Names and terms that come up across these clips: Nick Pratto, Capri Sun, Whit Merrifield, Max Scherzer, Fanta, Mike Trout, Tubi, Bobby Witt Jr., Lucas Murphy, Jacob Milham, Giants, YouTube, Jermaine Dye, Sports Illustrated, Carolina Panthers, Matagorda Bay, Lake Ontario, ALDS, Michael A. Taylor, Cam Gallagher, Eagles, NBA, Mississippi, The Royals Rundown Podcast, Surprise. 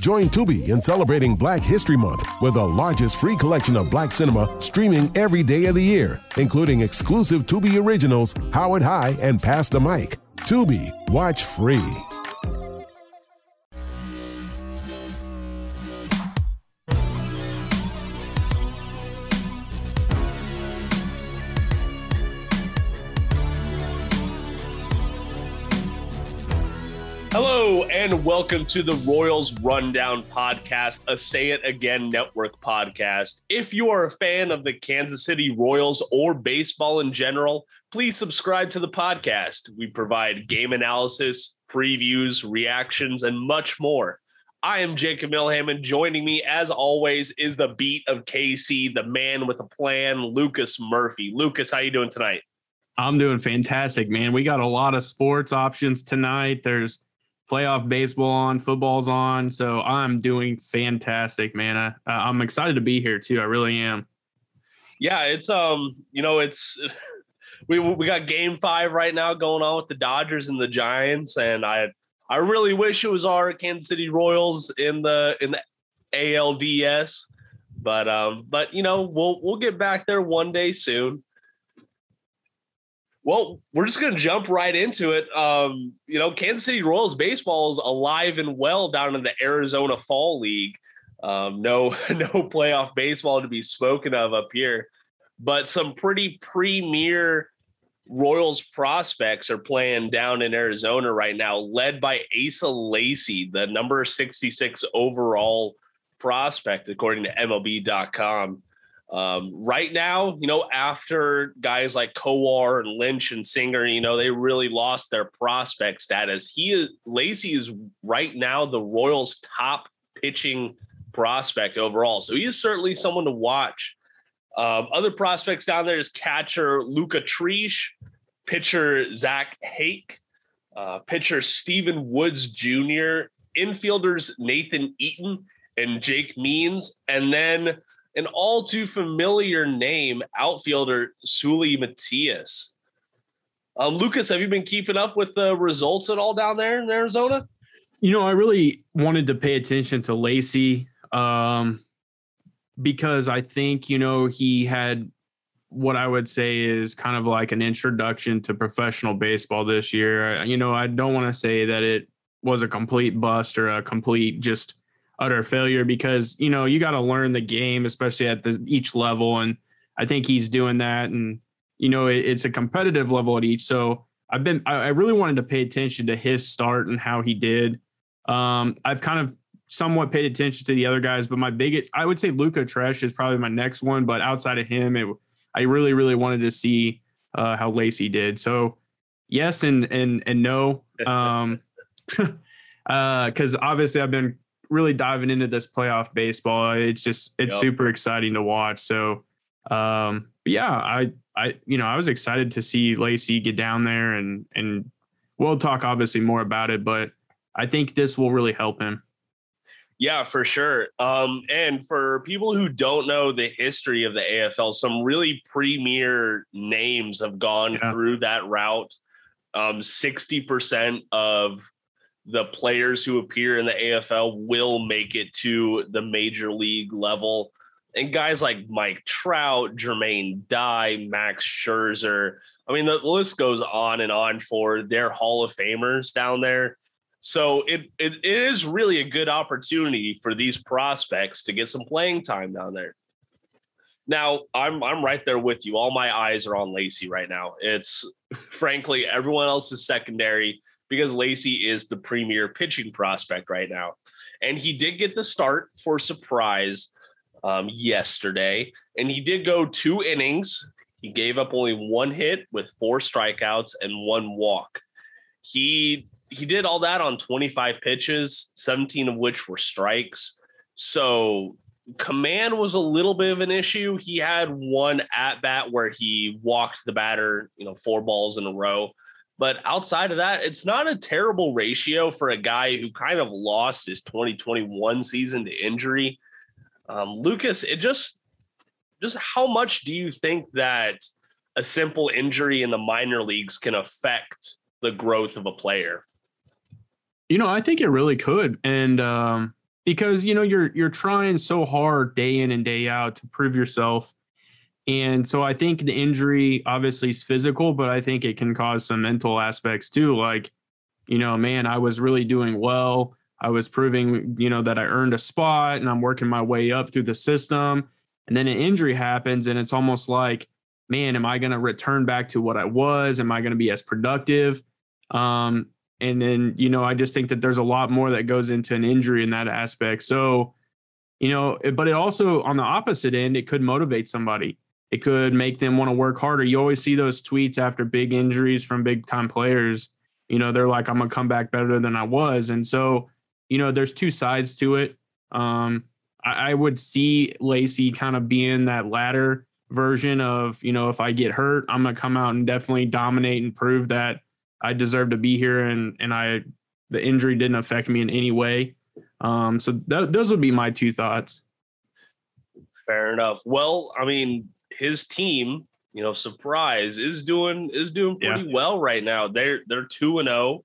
Join Tubi in celebrating Black History Month with the largest free collection of Black cinema streaming every day of the year, including exclusive Tubi originals, Howard High and Pass the Mic. Tubi, watch free. Hello and welcome to the Royals Rundown Podcast, a Say It Again Network podcast. If you are a fan of the Kansas City Royals or baseball in general, please subscribe to the podcast. We provide game analysis, previews, reactions, and much more. I am Jacob Milham, and joining me, as always, is the beat of KC, the man with a plan, Lucas Murphy. Lucas, how you doing tonight? I'm doing fantastic, man. We got a lot of sports options tonight. There's playoff baseball on, football's on, so I'm doing fantastic, man. I'm excited to be here too. I really am. Yeah, it's we got Game 5 right now going on with the Dodgers and the Giants, and I really wish it was our Kansas City Royals in the ALDS, but you know we'll get back there one day soon. Well, we're just going to jump right into it. Kansas City Royals baseball is alive and well down in the Arizona Fall League. No playoff baseball to be spoken of up here, but some pretty premier Royals prospects are playing down in Arizona right now, led by Asa Lacy, the number 66 overall prospect, according to MLB.com. Right now, you know, after guys like Kowar and Lynch and Singer, you know, they really lost their prospect status. Lacy is right now the Royals' top pitching prospect overall. So he is certainly someone to watch. Other prospects down there is catcher Luca Tresh, pitcher Zach Hake, pitcher Stephen Woods Jr., infielders Nathan Eaton and Jake Means, and then an all too familiar name, outfielder Suli Matias. Lucas, have you been keeping up with the results at all down there in Arizona? You know, I really wanted to pay attention to Lacy because I think, you know, he had what I would say is kind of like an introduction to professional baseball this year. You know, I don't want to say that it was a complete bust or a complete just utter failure, because, you know, you got to learn the game, especially at each level. And I think he's doing that. And, you know, it's a competitive level at each. So I really wanted to pay attention to his start and how he did. I've kind of somewhat paid attention to the other guys, but I would say Luca Tresh is probably my next one, but outside of him, I really, really wanted to see how Lacy did. So yes. And no, cause obviously I've been really diving into this playoff baseball. It's super exciting to watch. So, I was excited to see Lacy get down there, and we'll talk obviously more about it, but I think this will really help him. Yeah, for sure. And for people who don't know the history of the AFL, some really premier names have gone through that route. 60% of the players who appear in the AFL will make it to the major league level. And guys like Mike Trout, Jermaine Dye, Max Scherzer. I mean, the list goes on and on for their Hall of Famers down there. So it is really a good opportunity for these prospects to get some playing time down there. Now, I'm right there with you. All my eyes are on Lacy right now. It's frankly everyone else is secondary, because Lacy is the premier pitching prospect right now. And he did get the start for Surprise yesterday, and he did go 2 innings. He gave up only 1 hit with 4 strikeouts and 1 walk. He did all that on 25 pitches, 17 of which were strikes. So command was a little bit of an issue. He had 1 at-bat where he walked the batter, you know, 4 balls in a row. But outside of that, it's not a terrible ratio for a guy who kind of lost his 2021 season to injury. Lucas, it just how much do you think that a simple injury in the minor leagues can affect the growth of a player? You know, I think it really could. And because, you know, you're trying so hard day in and day out to prove yourself. And so I think the injury obviously is physical, but I think it can cause some mental aspects too. Like, you know, man, I was really doing well. I was proving, you know, that I earned a spot and I'm working my way up through the system. And then an injury happens and it's almost like, man, am I going to return back to what I was? Am I going to be as productive? And then, you know, I just think that there's a lot more that goes into an injury in that aspect. So, you know, but it also on the opposite end, it could motivate somebody. It could make them want to work harder. You always see those tweets after big injuries from big time players. You know, they're like, I'm going to come back better than I was. And so, you know, there's two sides to it. I would see Lacy kind of being that latter version of, you know, if I get hurt, I'm going to come out and definitely dominate and prove that I deserve to be here. And the injury didn't affect me in any way. So those would be my two thoughts. Fair enough. Well, I mean, his team, you know, Surprise is doing pretty well right now. They're 2-0.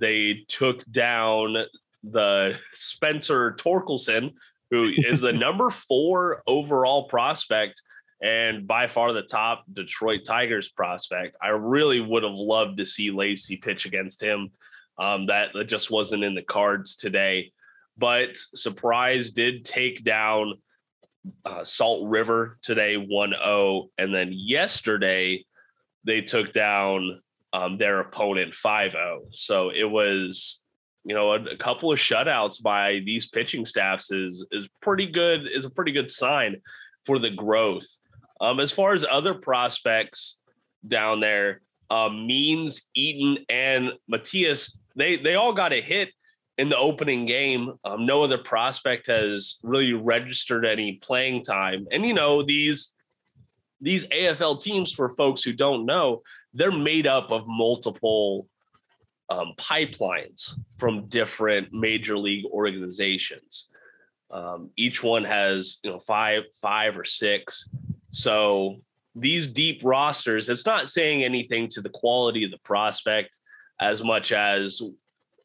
They took down the Spencer Torkelson, who is the number 4 overall prospect and by far the top Detroit Tigers prospect. I really would have loved to see Lacy pitch against him. That just wasn't in the cards today, but Surprise did take down Salt River today 1-0, and then yesterday they took down their opponent 5-0. So it was, you know, a couple of shutouts by these pitching staffs is pretty good, is a pretty good sign for the growth. As far as other prospects down there, Means, Eaton, and Matias, they all got a hit in the opening game. No other prospect has really registered any playing time. And, you know, these AFL teams, for folks who don't know, they're made up of multiple pipelines from different major league organizations. Each one has, you know, five or six. So these deep rosters, it's not saying anything to the quality of the prospect as much as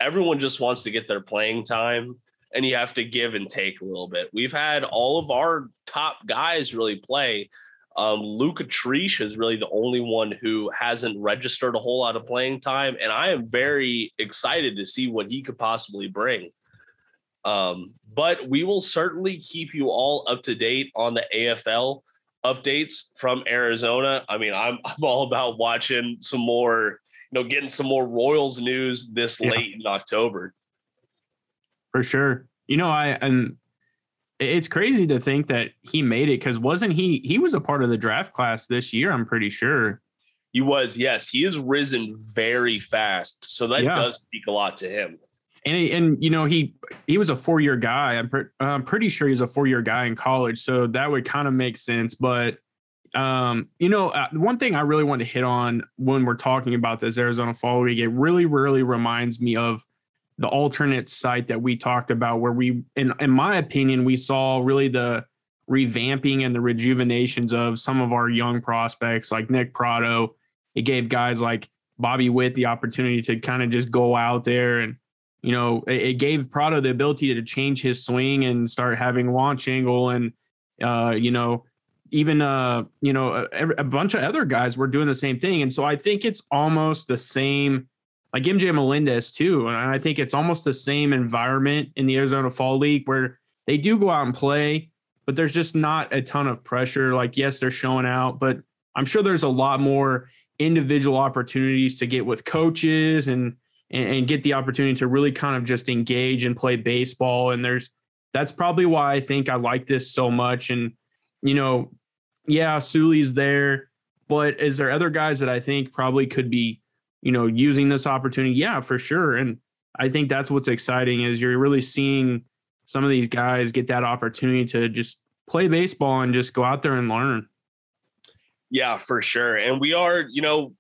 everyone just wants to get their playing time, and you have to give and take a little bit. We've had all of our top guys really play. Luca Tresh is really the only one who hasn't registered a whole lot of playing time, and I am very excited to see what he could possibly bring. But we will certainly keep you all up to date on the AFL updates from Arizona. I mean, I'm all about watching some more, you know, getting some more Royals news this late in October. For sure. You know, and it's crazy to think that he made it, because wasn't he was a part of the draft class this year, I'm pretty sure. He was, yes. He has risen very fast. So that does speak a lot to him. And you know, he was a 4-year guy. I'm pretty sure he was a 4-year guy in college. So that would kind of make sense. But you know, one thing I really want to hit on when we're talking about this Arizona Fall League, it really, really reminds me of the alternate site that we talked about, where we, in my opinion, we saw really the revamping and the rejuvenations of some of our young prospects like Nick Pratto. It gave guys like Bobby Witt the opportunity to kind of just go out there and, you know, it gave Pratto the ability to change his swing and start having launch angle and, you know, even, you know, a bunch of other guys were doing the same thing. And so I think it's almost the same, like MJ Melendez too. And I think it's almost the same environment in the Arizona Fall League, where they do go out and play, but there's just not a ton of pressure. Like, yes, they're showing out, but I'm sure there's a lot more individual opportunities to get with coaches and get the opportunity to really kind of just engage and play baseball. And that's probably why I think I like this so much. And, you know, yeah, Suli's there, but is there other guys that I think probably could be, you know, using this opportunity? Yeah, for sure. And I think that's what's exciting, is you're really seeing some of these guys get that opportunity to just play baseball and just go out there and learn. Yeah, for sure. And we are, you know,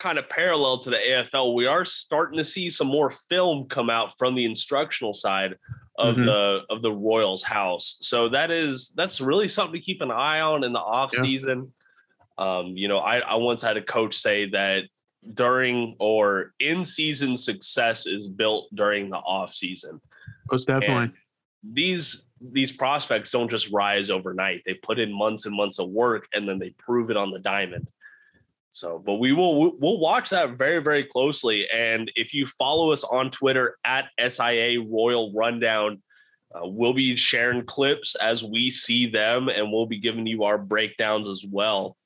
kind of parallel to the AFL, we are starting to see some more film come out from the instructional side of the Royals house. So that's really something to keep an eye on in the off season. You know, I once had a coach say that during or in season success is built during the off season. Most definitely. these prospects don't just rise overnight. They put in months and months of work, and then they prove it on the diamond. So, but we'll watch that very, very closely. And if you follow us on Twitter at SIA Royal Rundown, we'll be sharing clips as we see them, and we'll be giving you our breakdowns as well.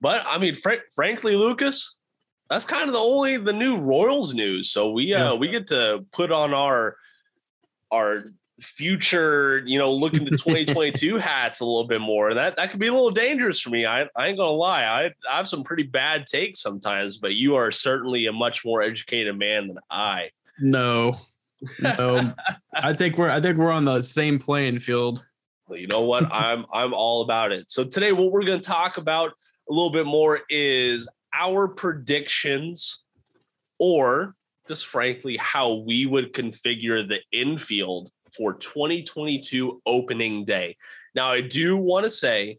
But I mean, frankly, Lucas, that's kind of the new Royals news. So we get to put on our future, look into 2022 hats a little bit more. That could be a little dangerous for me. I ain't gonna lie. I have some pretty bad takes sometimes, but you are certainly a much more educated man than I. No. I think we're on the same playing field. Well, you know what? I'm all about it. So today what we're gonna talk about a little bit more is our predictions, or just frankly how we would configure the infield for 2022 opening day. Now, I do want to say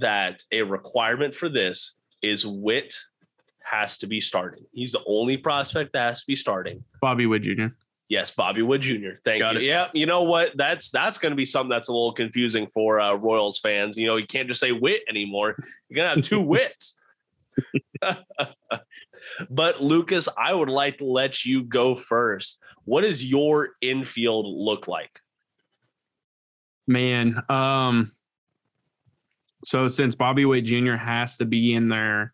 that a requirement for this is Witt has to be starting. He's the only prospect that has to be starting. Bobby Witt Jr. Yes, Bobby Witt Jr. Thank you. Yeah, you know what? That's going to be something that's a little confusing for Royals fans. You can't just say Witt anymore. You're going to have two Witts. But Lucas, I would like to let you go first. What does your infield look like? Man, so since Bobby Witt Jr. has to be in there,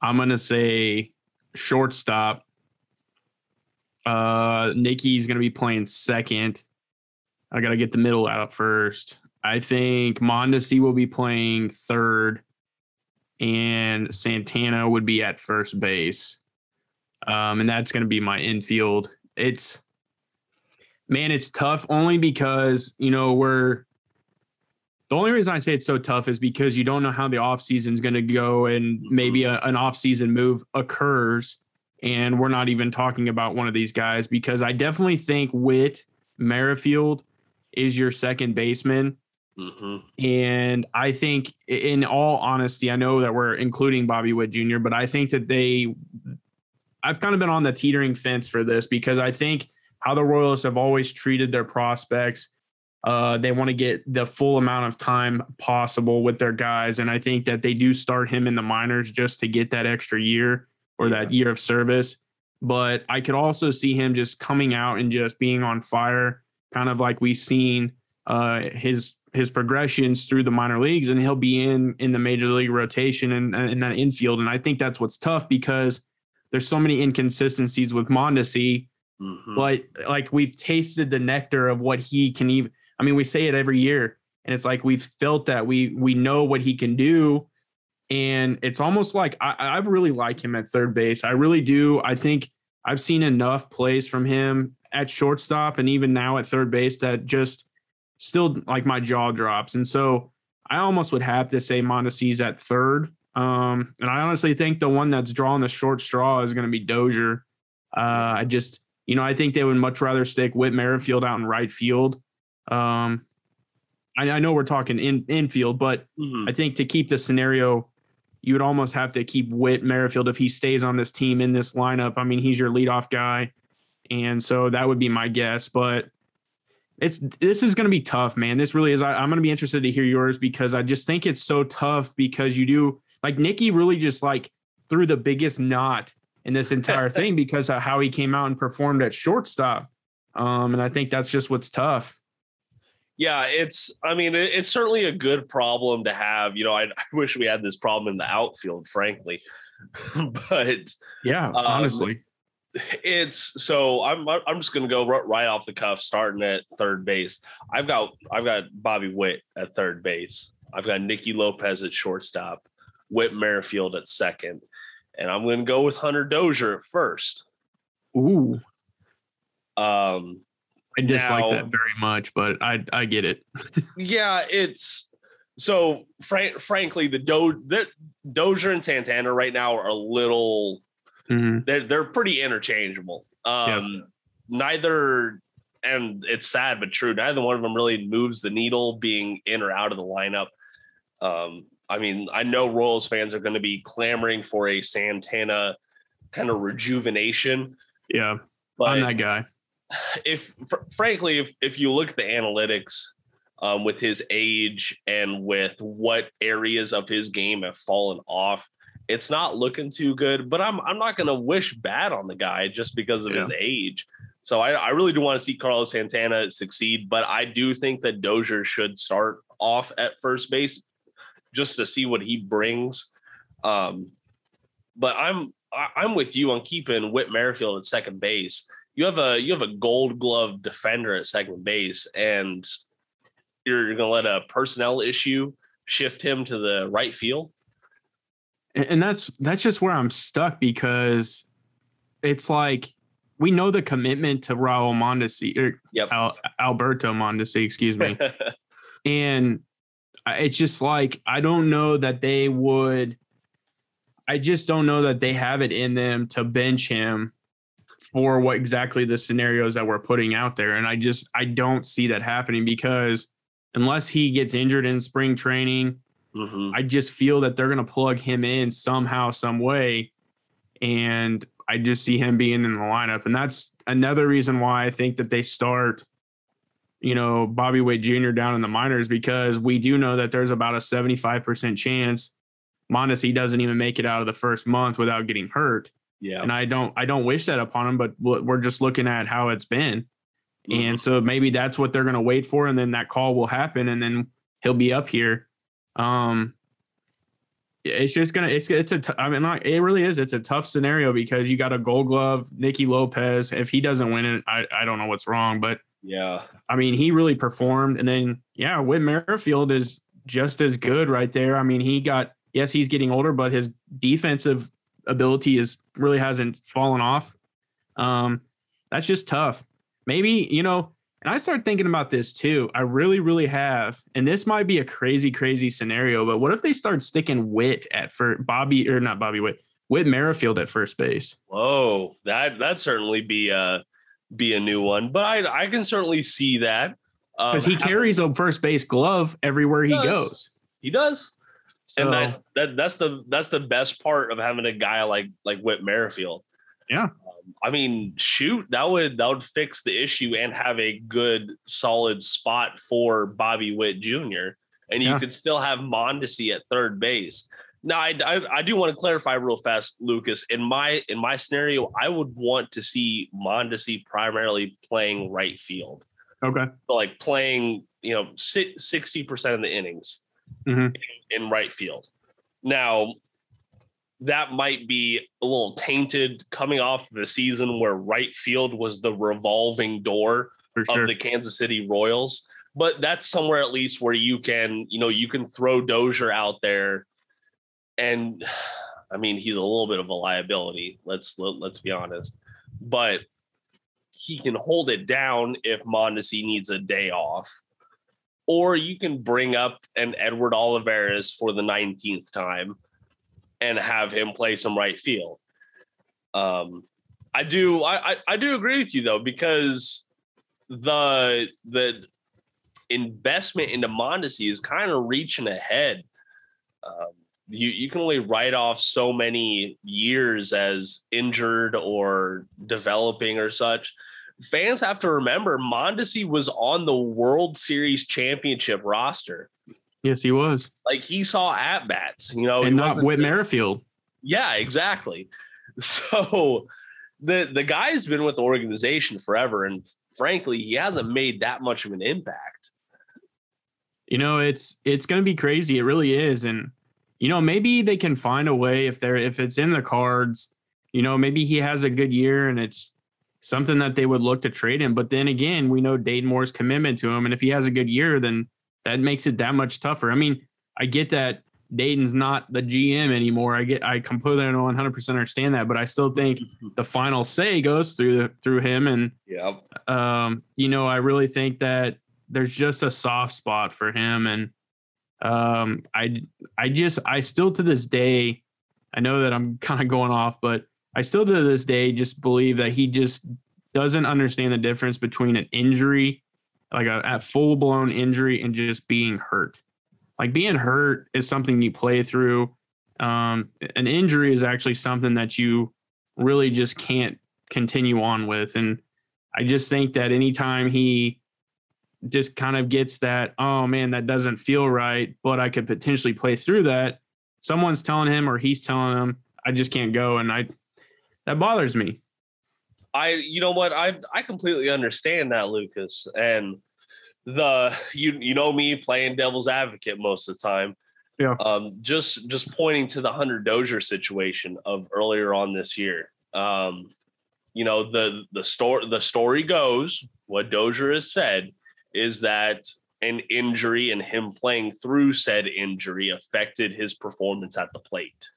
I'm going to say shortstop. Nikki's going to be playing second. I got to get the middle out first. I think Mondesi will be playing third, and Santana would be at first base. And that's going to be my infield. It's tough only because, the only reason I say it's so tough is because you don't know how the offseason is going to go, and maybe an offseason move occurs. And we're not even talking about one of these guys, because I definitely think Whit Merrifield is your second baseman. Mm-hmm. And I think, in all honesty, I know that we're including Bobby Witt Jr., but I think that I've kind of been on the teetering fence for this, because I think how the Royals have always treated their prospects, they want to get the full amount of time possible with their guys. And I think that they do start him in the minors just to get that extra year or that year of service. But I could also see him just coming out and just being on fire, kind of like we've seen his progressions through the minor leagues, and he'll be in the major league rotation and in that infield. And I think that's what's tough, because there's so many inconsistencies with Mondesi, but like we've tasted the nectar of what he can even, we say it every year, and it's like, we've felt that we know what he can do. And it's almost like, I really like him at third base. I really do. I think I've seen enough plays from him at shortstop and even now at third base that just still, like, my jaw drops. And so I almost would have to say Mondesi's at third. And I honestly think the one that's drawing the short straw is going to be Dozier. I think they would much rather stick Whit Merrifield out in right field. I know we're talking infield, but I think to keep the scenario, you would almost have to keep Whit Merrifield if he stays on this team in this lineup. He's your leadoff guy. And so that would be my guess, but this is going to be tough, man. This really is. I'm going to be interested to hear yours, because I just think it's so tough, because you do, like, Nikki really just threw the biggest knot in this entire thing because of how he came out and performed at shortstop. And I think that's just what's tough. Yeah, it's certainly a good problem to have. I wish we had this problem in the outfield, frankly. But yeah, honestly, I'm just going to go right off the cuff, starting at third base. I've got Bobby Witt at third base. I've got Nikki Lopez at shortstop, Whit Merrifield at second, and I'm going to go with Hunter Dozier at first. Ooh. I dislike that very much, but I get it. Yeah, it's so frankly the Dozier and Santana right now are a little they're pretty interchangeable. Neither, and it's sad but true, neither one of them really moves the needle being in or out of the lineup. I know Royals fans are going to be clamoring for a Santana kind of rejuvenation. Yeah, but I'm that guy. frankly, if you look at the analytics with his age and with what areas of his game have fallen off, it's not looking too good, but I'm not going to wish bad on the guy just because of his age. So I really do want to see Carlos Santana succeed, but I do think that Dozier should start off at first base just to see what he brings. But I'm with you on keeping Whit Merrifield at second base. You have a Gold Glove defender at second base, and you're going to let a personnel issue shift him to the right field. And that's just where I'm stuck, because it's like we know the commitment to Raul Mondesi or Alberto Mondesi, excuse me. And it's just like, I don't know that they would. I just don't know that they have it in them to bench him for what exactly the scenarios that we're putting out there. And I don't see that happening, because unless he gets injured in spring training, I just feel that they're going to plug him in somehow, some way. And I just see him being in the lineup. And that's another reason why I think that they start, Bobby Witt Jr. down in the minors, because we do know that there's about a 75% chance Mondesi doesn't even make it out of the first month without getting hurt. Yeah. And I don't wish that upon him, but we're just looking at how it's been. Mm-hmm. And so maybe that's what they're going to wait for. And then that call will happen, and then he'll be up here. It's just gonna. It's a tough scenario, because you got a Gold Glove, Nikki Lopez. If he doesn't win it, I don't know what's wrong. But yeah, I mean, he really performed. And then Whit Merrifield is just as good right there. I mean, he's getting older, but his defensive ability hasn't fallen off. That's just tough. Maybe And I started thinking about this too. I really, really have. And this might be a crazy, crazy scenario, but what if they start sticking Whit Merrifield at first base? Whoa, that'd certainly be a new one. But I can certainly see that. Because he carries a first base glove everywhere he goes. He does. So, and that's the best part of having a guy like Whit Merrifield. Yeah. I mean, shoot, that would fix the issue and have a good, solid spot for Bobby Witt Jr. And you could still have Mondesi at third base. Now, I do want to clarify real fast, Lucas. In my scenario, I would want to see Mondesi primarily playing right field. Okay. So like playing, 60% of the innings in right field. Now, that might be a little tainted coming off the season where right field was the revolving door of the Kansas City Royals. But that's somewhere at least where you can, you can throw Dozier out there. And I mean, he's a little bit of a liability. Let's be honest, but he can hold it down if Mondesi needs a day off, or you can bring up an Edward Olivares for the 19th time and have him play some right field. I do agree with you though, because the investment into Mondesi is kind of reaching ahead. You can only write off so many years as injured or developing or such. Fans have to remember Mondesi was on the World Series championship roster. Yes, he was. Like, he saw at-bats, And not Whit Merrifield. Yeah, exactly. So the guy's been with the organization forever, and frankly, he hasn't made that much of an impact. It's going to be crazy. It really is. And, maybe they can find a way if it's in the cards, maybe he has a good year and it's something that they would look to trade him. But then again, we know Dade Moore's commitment to him, and if he has a good year, then that makes it that much tougher. I mean, I get that Dayton's not the GM anymore. I completely and 100% understand that, but I still think the final say goes through him. And, I really think that there's just a soft spot for him. And I still to this day, I know that I'm kind of going off, but I still to this day just believe that he just doesn't understand the difference between an injury, like a full-blown injury, and just being hurt. Like, being hurt is something you play through. An injury is actually something that you really just can't continue on with. And I just think that anytime he just kind of gets that, oh man, that doesn't feel right, but I could potentially play through that, someone's telling him or he's telling him, I just can't go. And that bothers me. You know what? I completely understand that, Lucas. And you know me playing devil's advocate most of the time. Yeah. Just pointing to the Hunter Dozier situation of earlier on this year. You know, the story goes, what Dozier has said is that an injury and him playing through said injury affected his performance at the plate.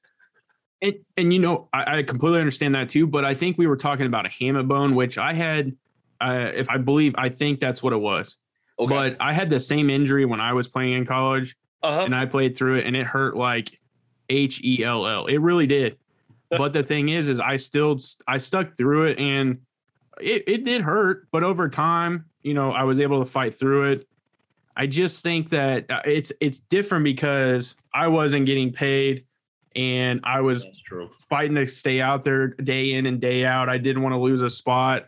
And you know, I completely understand that too, but I think we were talking about a hammer bone, which I had, I think that's what it was. Okay. But I had the same injury when I was playing in college, and I played through it, and it hurt like hell. It really did. But the thing is I stuck through it, and it did hurt. But over time, you know, I was able to fight through it. I just think that it's different because I wasn't getting paid, and I was fighting to stay out there day in and day out. I didn't want to lose a spot.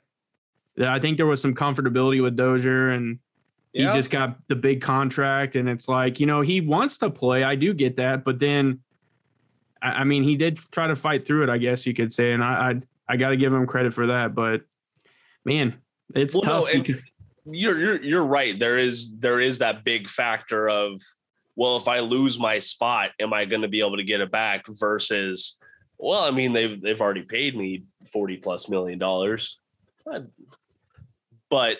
I think there was some comfortability with Dozier, and he just got the big contract, and it's like, you know, he wants to play. I do get that. But then, I mean, he did try to fight through it, I guess you could say. And I got to give him credit for that. But man, it's tough. No, you're right. There is that big factor of, well, if I lose my spot, am I going to be able to get it back versus, well, I mean, they've already paid me $40+ million, but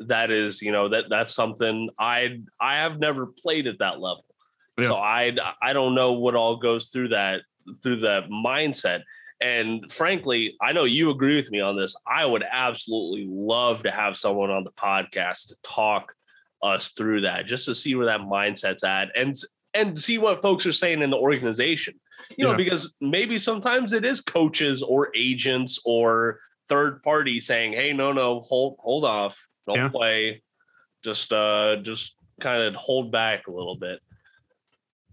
that is, you know, that's something I have never played at that level. Yeah. So I don't know what all goes through the mindset. And frankly, I know you agree with me on this. I would absolutely love to have someone on the podcast to talk us through that, just to see where that mindset's at and see what folks are saying in the organization, you know, because maybe sometimes it is coaches or agents or third party saying, hey, no, hold off. Don't play. Just kind of hold back a little bit.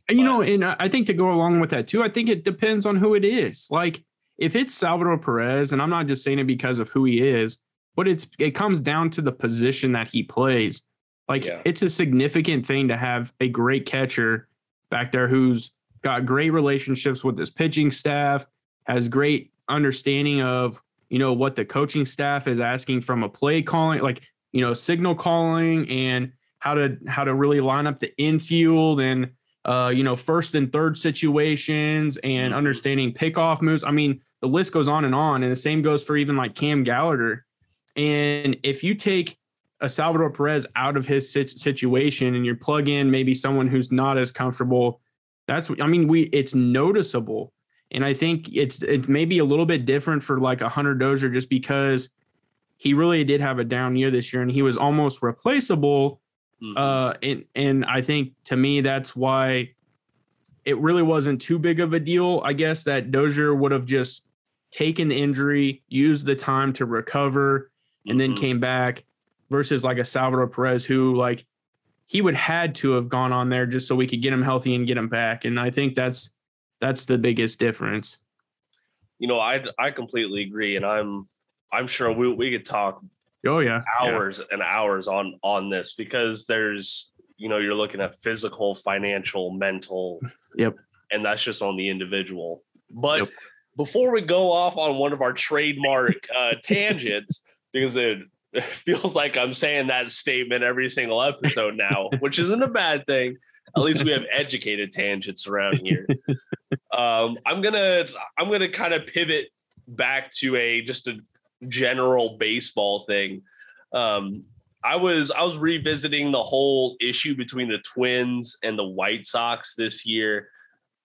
And, you know, and I think to go along with that too, I think it depends on who it is. Like if it's Salvador Perez, and I'm not just saying it because of who he is, but it comes down to the position that he plays. Like it's a significant thing to have a great catcher back there who's got great relationships with his pitching staff, has great understanding of, you know, what the coaching staff is asking from a play calling, like, you know, signal calling and how to really line up the infield and, you know, first and third situations and understanding pickoff moves. I mean, the list goes on. And the same goes for even like Cam Gallagher. And if you take a Salvador Perez out of his situation and you plug in maybe someone who's not as comfortable, it's noticeable. And I think it's maybe a little bit different for like a Hunter Dozier, just because he really did have a down year this year and he was almost replaceable. Mm-hmm. And I think to me, that's why it really wasn't too big of a deal. I guess that Dozier would have just taken the injury, used the time to recover, and then came back. Versus like a Salvador Perez, who like he would had to have gone on there just so we could get him healthy and get him back. And I think that's the biggest difference. You know, I completely agree. And I'm sure we could talk hours and hours on this, because there's, you know, you're looking at physical, financial, mental. Yep. And that's just on the individual. But before we go off on one of our trademark tangents, because it feels like I'm saying that statement every single episode now, which isn't a bad thing. At least we have educated tangents around here. I'm gonna kind of pivot back to just a general baseball thing. I was revisiting the whole issue between the Twins and the White Sox this year,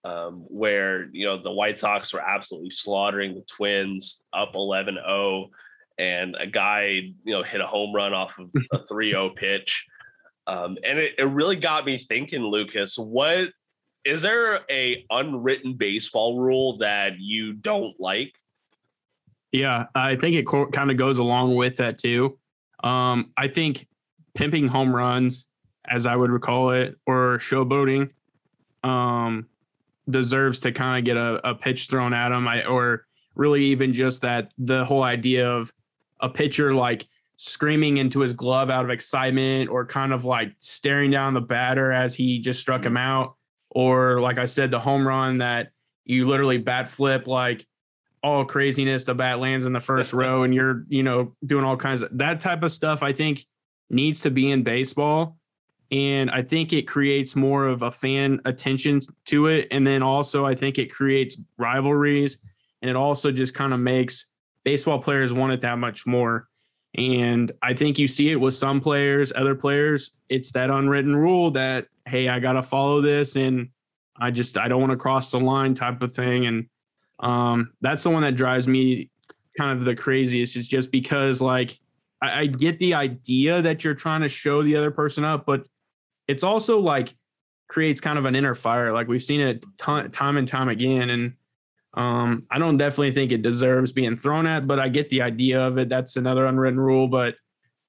where, you know, the White Sox were absolutely slaughtering the Twins, up 11-0. And a guy, you know, hit a home run off of a 3-0 pitch. And it really got me thinking, Lucas, what is there a unwritten baseball rule that you don't like? Yeah, I think it kind of goes along with that too. I think pimping home runs, as I would recall it, or showboating, deserves to kind of get a pitch thrown at him, or really even just that the whole idea of a pitcher like screaming into his glove out of excitement, or kind of like staring down the batter as he just struck him out. Or like I said, the home run that you literally bat flip, like all craziness, the bat lands in the first row and you're, you know, doing all kinds of that type of stuff. I think needs to be in baseball. And I think it creates more of a fan attention to it. And then also I think it creates rivalries, and it also just kind of makes baseball players want it that much more. And I think you see it with some players, other players, it's that unwritten rule that, hey, I got to follow this, and I don't want to cross the line type of thing. And that's the one that drives me kind of the craziest, is just because, like, I get the idea that you're trying to show the other person up, but it's also like creates kind of an inner fire. Like we've seen it time and time again. And I don't definitely think it deserves being thrown at, but I get the idea of it. That's another unwritten rule. But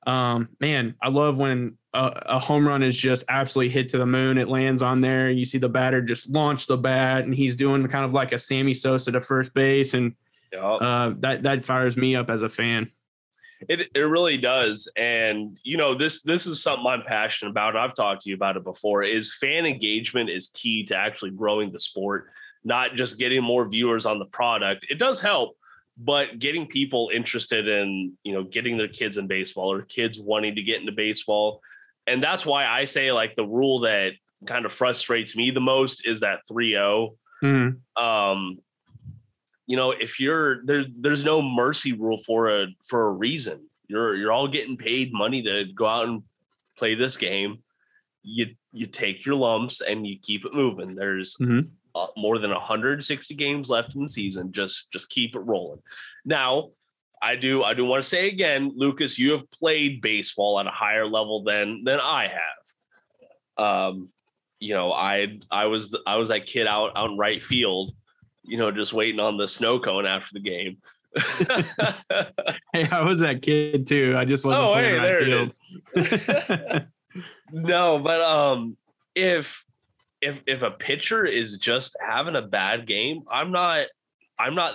man, I love when a home run is just absolutely hit to the moon. It lands on there and you see the batter just launch the bat, and he's doing kind of like a Sammy Sosa to first base. And that fires me up as a fan. It really does. And, you know, this is something I'm passionate about. I've talked to you about it before, is fan engagement is key to actually growing the sport, not just getting more viewers on the product. It does help, but getting people interested in, you know, getting their kids in baseball, or kids wanting to get into baseball. And that's why I say, like, the rule that kind of frustrates me the most is that 3-0. Mm-hmm. You know, if you're there's no mercy rule for a reason. You're all getting paid money to go out and play this game. You take your lumps and you keep it moving. There's more than 160 games left in the season. Just keep it rolling. Now, I do want to say again, Lucas, you have played baseball at a higher level than I have. You know, I was that kid out in right field, you know, just waiting on the snow cone after the game. Hey, I was that kid too. I just wasn't playing right field. No, but if a pitcher is just having a bad game, I'm not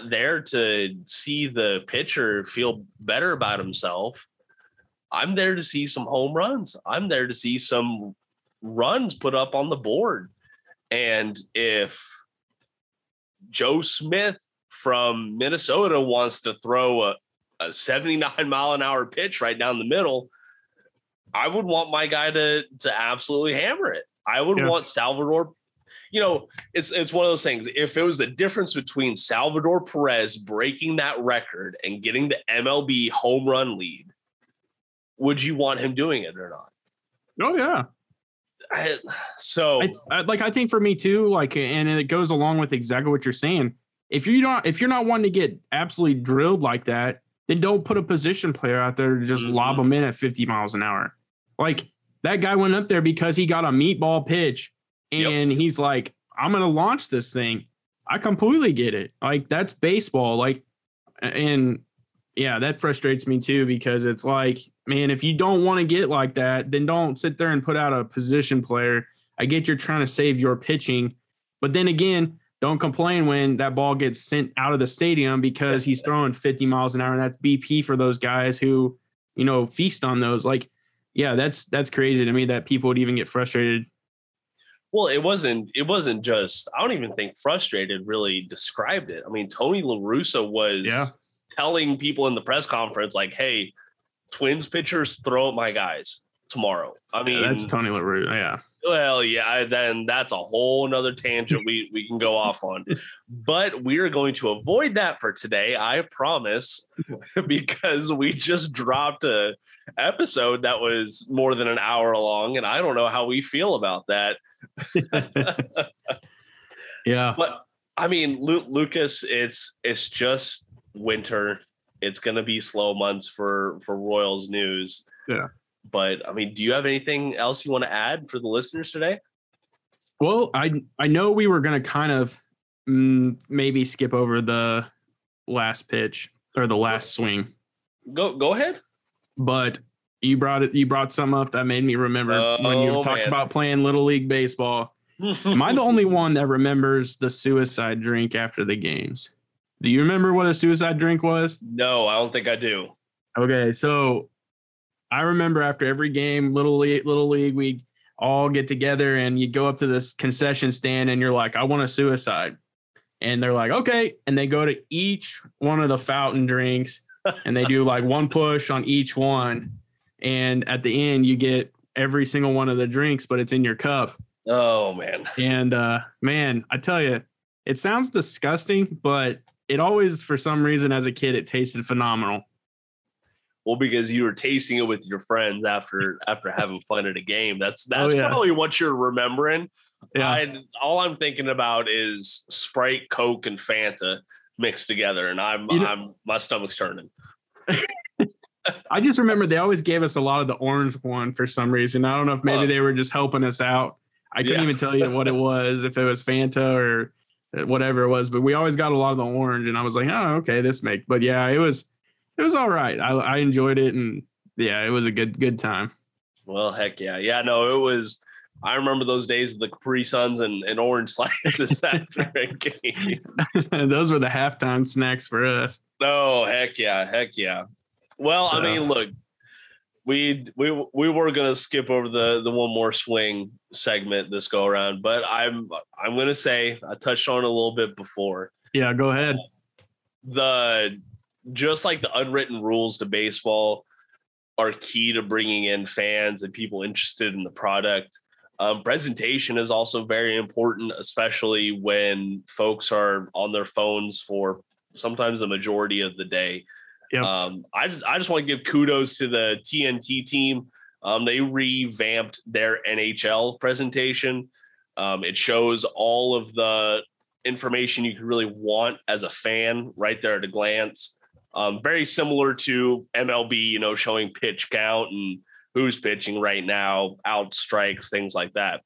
there to see the pitcher feel better about himself. I'm there to see some home runs. I'm there to see some runs put up on the board. And if Joe Smith from Minnesota wants to throw a 79 mile an hour pitch right down the middle, I would want my guy to absolutely hammer it. I would want Salvador, you know, it's one of those things. If it was the difference between Salvador Perez breaking that record and getting the MLB home run lead, would you want him doing it or not? Oh yeah. I think for me too, like, and it goes along with exactly what you're saying. If you're not wanting to get absolutely drilled like that, then don't put a position player out there to just lob them in at 50 miles an hour. Like, that guy went up there because he got a meatball pitch, and he's like, I'm going to launch this thing. I completely get it. Like, that's baseball. Like, and yeah, that frustrates me too, because it's like, man, if you don't want to get like that, then don't sit there and put out a position player. I get you're trying to save your pitching, but then again, don't complain when that ball gets sent out of the stadium because he's throwing 50 miles an hour, and that's BP for those guys who, you know, feast on those. Like, yeah, that's crazy to me that people would even get frustrated. Well, it wasn't just, I don't even think frustrated really described it. I mean, Tony La Russa was telling people in the press conference, like, hey, Twins pitchers throw at my guys tomorrow. I mean, that's Tony La Russa. Yeah. Well, yeah, then that's a whole nother tangent we can go off on, but we're going to avoid that for today. I promise, because we just dropped a episode that was more than an hour long, and I don't know how we feel about that. Yeah. But I mean, Lucas, it's just winter. It's going to be slow months for Royals news. Yeah. But I mean, do you have anything else you want to add for the listeners today? Well, I know we were going to kind of maybe skip over the last pitch or the last swing. Go ahead. But you brought some up that made me remember when you talked about playing Little League baseball. Am I the only one that remembers the suicide drink after the games? Do you remember what a suicide drink was? No, I don't think I do. Okay, so I remember after every game, Little League, we'd all get together and you go up to this concession stand and you're like, I want a suicide. And they're like, okay. And they go to each one of the fountain drinks and they do like one push on each one. And at the end, you get every single one of the drinks, but it's in your cup. Oh, man. And, man, I tell you, it sounds disgusting, but it always, for some reason, as a kid, it tasted phenomenal. Well, because you were tasting it with your friends after having fun at a game. That's oh, yeah. Probably what you're remembering. Yeah. All I'm thinking about is Sprite, Coke, and Fanta mixed together, and my stomach's turning. I just remember they always gave us a lot of the orange one for some reason. I don't know if maybe they were just helping us out. I couldn't even tell you what it was, if it was Fanta or whatever it was, but we always got a lot of the orange, and I was like, oh, okay, but yeah, it was all right. I enjoyed it, and yeah, it was a good time. Well, heck yeah. Yeah, no, it was, I remember those days of the Capri Suns and orange slices after a game. Those were the halftime snacks for us. Oh, heck yeah. Heck yeah. Well, so, I mean, look, we were going to skip over the one more swing segment this go around, but I'm going to say, I touched on it a little bit before. Yeah, go ahead. Just like the unwritten rules to baseball are key to bringing in fans and people interested in the product. Presentation is also very important, especially when folks are on their phones for sometimes the majority of the day. Yep. I just want to give kudos to the TNT team. They revamped their NHL presentation. It shows all of the information you could really want as a fan right there at a glance. Very similar to MLB, showing pitch count and who's pitching right now, out strikes, things like that.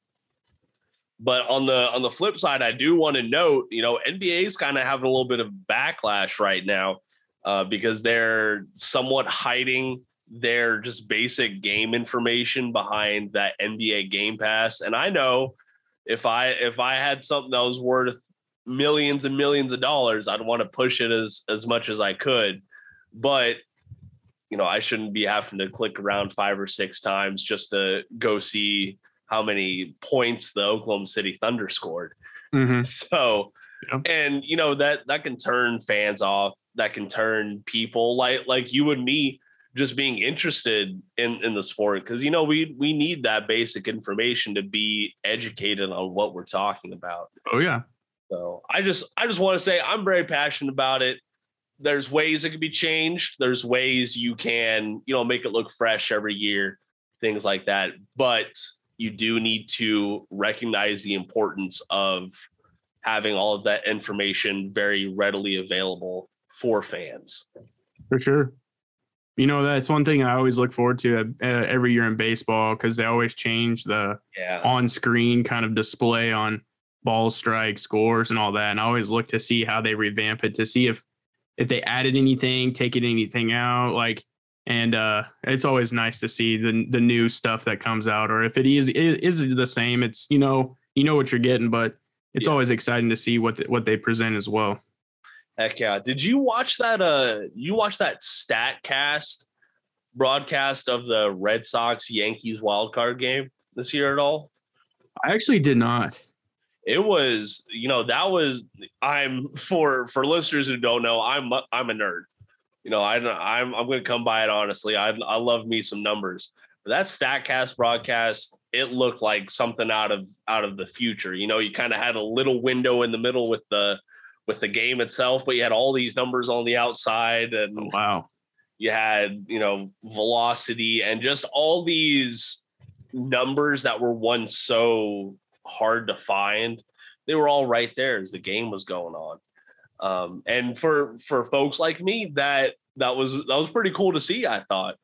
But on the flip side, I do want to note, NBA is kind of having a little bit of backlash right now because they're somewhat hiding their just basic game information behind that NBA Game Pass. And I know if I had something that was worth millions and millions of dollars, I'd want to push it as much as I could, but I shouldn't be having to click around 5 or 6 times just to go see how many points the Oklahoma City Thunder scored. Mm-hmm. So, yeah. And that can turn fans off. That can turn people like you and me just being interested in the sport. Cause we need that basic information to be educated on what we're talking about. Oh yeah. So I just want to say I'm very passionate about it. There's ways it can be changed. There's ways you can, make it look fresh every year, things like that. But you do need to recognize the importance of having all of that information very readily available for fans. For sure. That's one thing I always look forward to every year in baseball, because they always change the on-screen kind of display on ball strike scores and all that. And I always look to see how they revamp it, to see if they added anything, taken anything out, and it's always nice to see the new stuff that comes out, or if it is the same, it's, what you're getting, but it's always exciting to see what they present as well. Heck yeah. Did you watch that? You watched that StatCast broadcast of the Red Sox Yankees wildcard game this year at all? I actually did not. It was, for listeners who don't know, I'm a nerd. I'm going to come by it honestly. I love me some numbers. But that StatCast broadcast, it looked like something out of the future. You kind of had a little window in the middle with the game itself, but you had all these numbers on the outside, and oh, wow, you had velocity and just all these numbers that were once so hard to find. They were all right there as the game was going on. And for folks like me, that was pretty cool to see, I thought.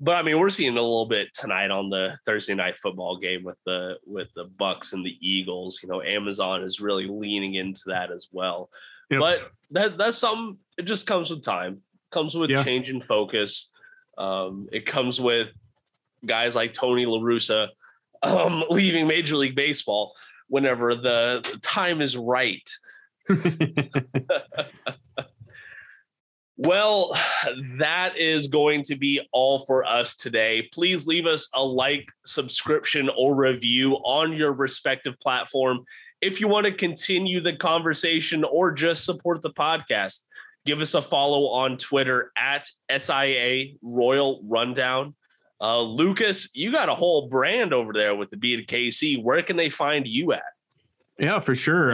But I mean, we're seeing a little bit tonight on the Thursday night football game with the Bucks and the Eagles. Amazon is really leaning into that as well. Yep. But that's something, it just comes with time, comes with change in focus. It comes with guys like Tony La Russa leaving Major League Baseball whenever the time is right. Well, that is going to be all for us today. Please leave us a like, subscription, or review on your respective platform if you want to continue the conversation or just support the podcast. Give us a follow on Twitter at SIA Royal Rundown. Lucas, you got a whole brand over there with the B&KC. Where can they find you at? Yeah, for sure.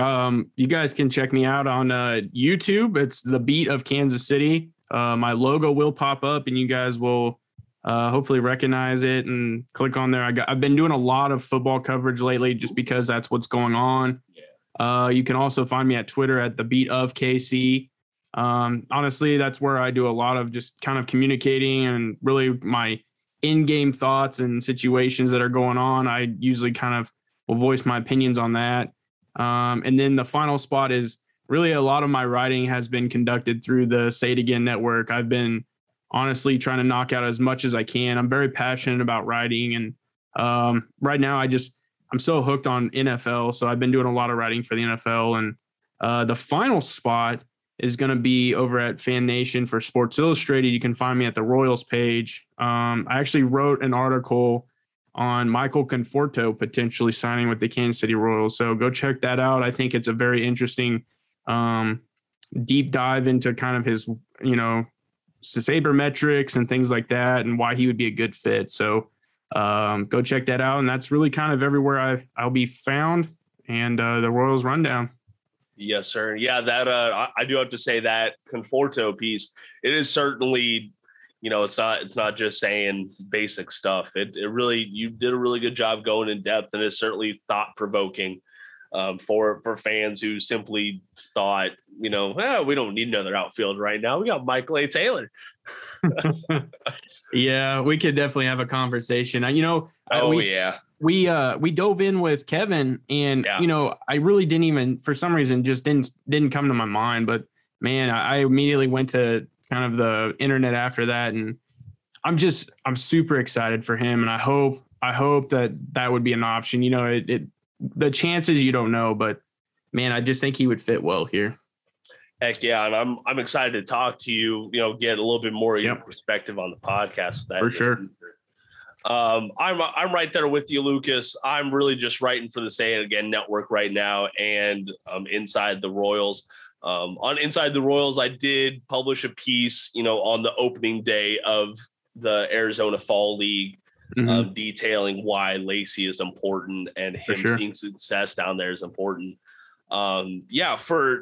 You guys can check me out on YouTube. It's The Beat of Kansas City. My logo will pop up and you guys will hopefully recognize it and click on there. I've been doing a lot of football coverage lately just because that's what's going on. Yeah. You can also find me at Twitter at The Beat of KC. Honestly, that's where I do a lot of just kind of communicating and really my in-game thoughts and situations that are going on. I usually kind of will voice my opinions on that. And then the final spot is really a lot of my writing has been conducted through the Say It Again Network. I've been honestly trying to knock out as much as I can. I'm very passionate about writing. And right now I'm so hooked on NFL. So I've been doing a lot of writing for the NFL. And the final spot is going to be over at Fan Nation for Sports Illustrated. You can find me at the Royals page. I actually wrote an article on Michael Conforto potentially signing with the Kansas City Royals. So go check that out. I think it's a very interesting deep dive into kind of his, sabermetrics and things like that and why he would be a good fit. So go check that out. And that's really kind of everywhere I'll be found and the Royals Rundown. Yes, sir. Yeah, that I do have to say that Conforto piece, it is certainly it's not just saying basic stuff. It really, you did a really good job going in depth, and it's certainly thought provoking for fans who simply thought, we don't need another outfield right now. We got Michael A. Taylor. Yeah, we could definitely have a conversation. We dove in with Kevin, and I really didn't even, for some reason, just didn't come to my mind. But man, I immediately went to kind of the internet after that. And I'm super excited for him. And I hope that would be an option. The chances you don't know, but man, I just think he would fit well here. Heck yeah. And I'm excited to talk to you, get a little bit more of your perspective on the podcast with that. For sure. I'm right there with you, Lucas. I'm really just writing for the Say It Again Network right now. And Inside the Royals. On Inside the Royals, I did publish a piece, on the opening day of the Arizona Fall League, detailing why Lacy is important and him seeing success down there is important. For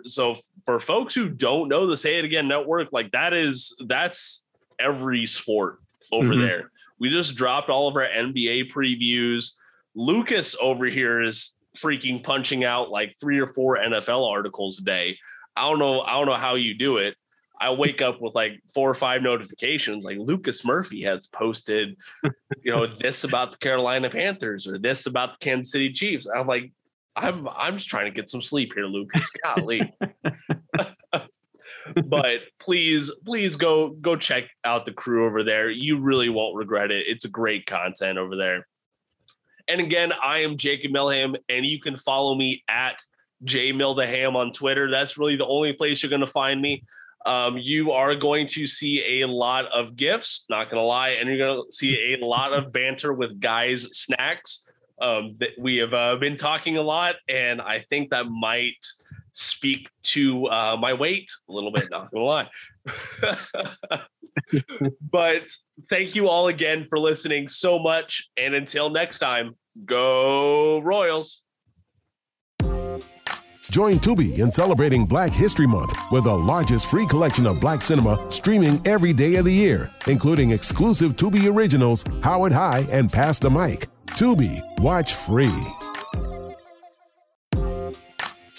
folks who don't know the Say It Again Network, that's every sport over there. We just dropped all of our NBA previews. Lucas over here is freaking punching out like 3 or 4 NFL articles a day. I don't know how you do it. I wake up with like 4 or 5 notifications, like Lucas Murphy has posted, this about the Carolina Panthers or this about the Kansas City Chiefs. I'm like, I'm just trying to get some sleep here, Lucas. Golly. But please go check out the crew over there. You really won't regret it. It's a great content over there. And again, I am Jacob Milham, and you can follow me at JMildaHam on Twitter. That's really the only place you're going to find me. You are going to see a lot of gifts, not going to lie, and you're going to see a lot of banter with guys snacks. That we have been talking a lot, and I think that might speak to my weight a little bit, not going to lie. But thank you all again for listening so much, and until next time, go Royals! Join Tubi in celebrating Black History Month with the largest free collection of Black cinema streaming every day of the year, including exclusive Tubi originals, Howard High and Pass the Mic. Tubi, watch free.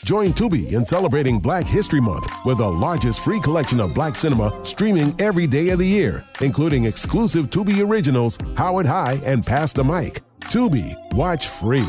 Join Tubi in celebrating Black History Month with the largest free collection of Black cinema streaming every day of the year, including exclusive Tubi originals, Howard High and Pass the Mic. Tubi, watch free.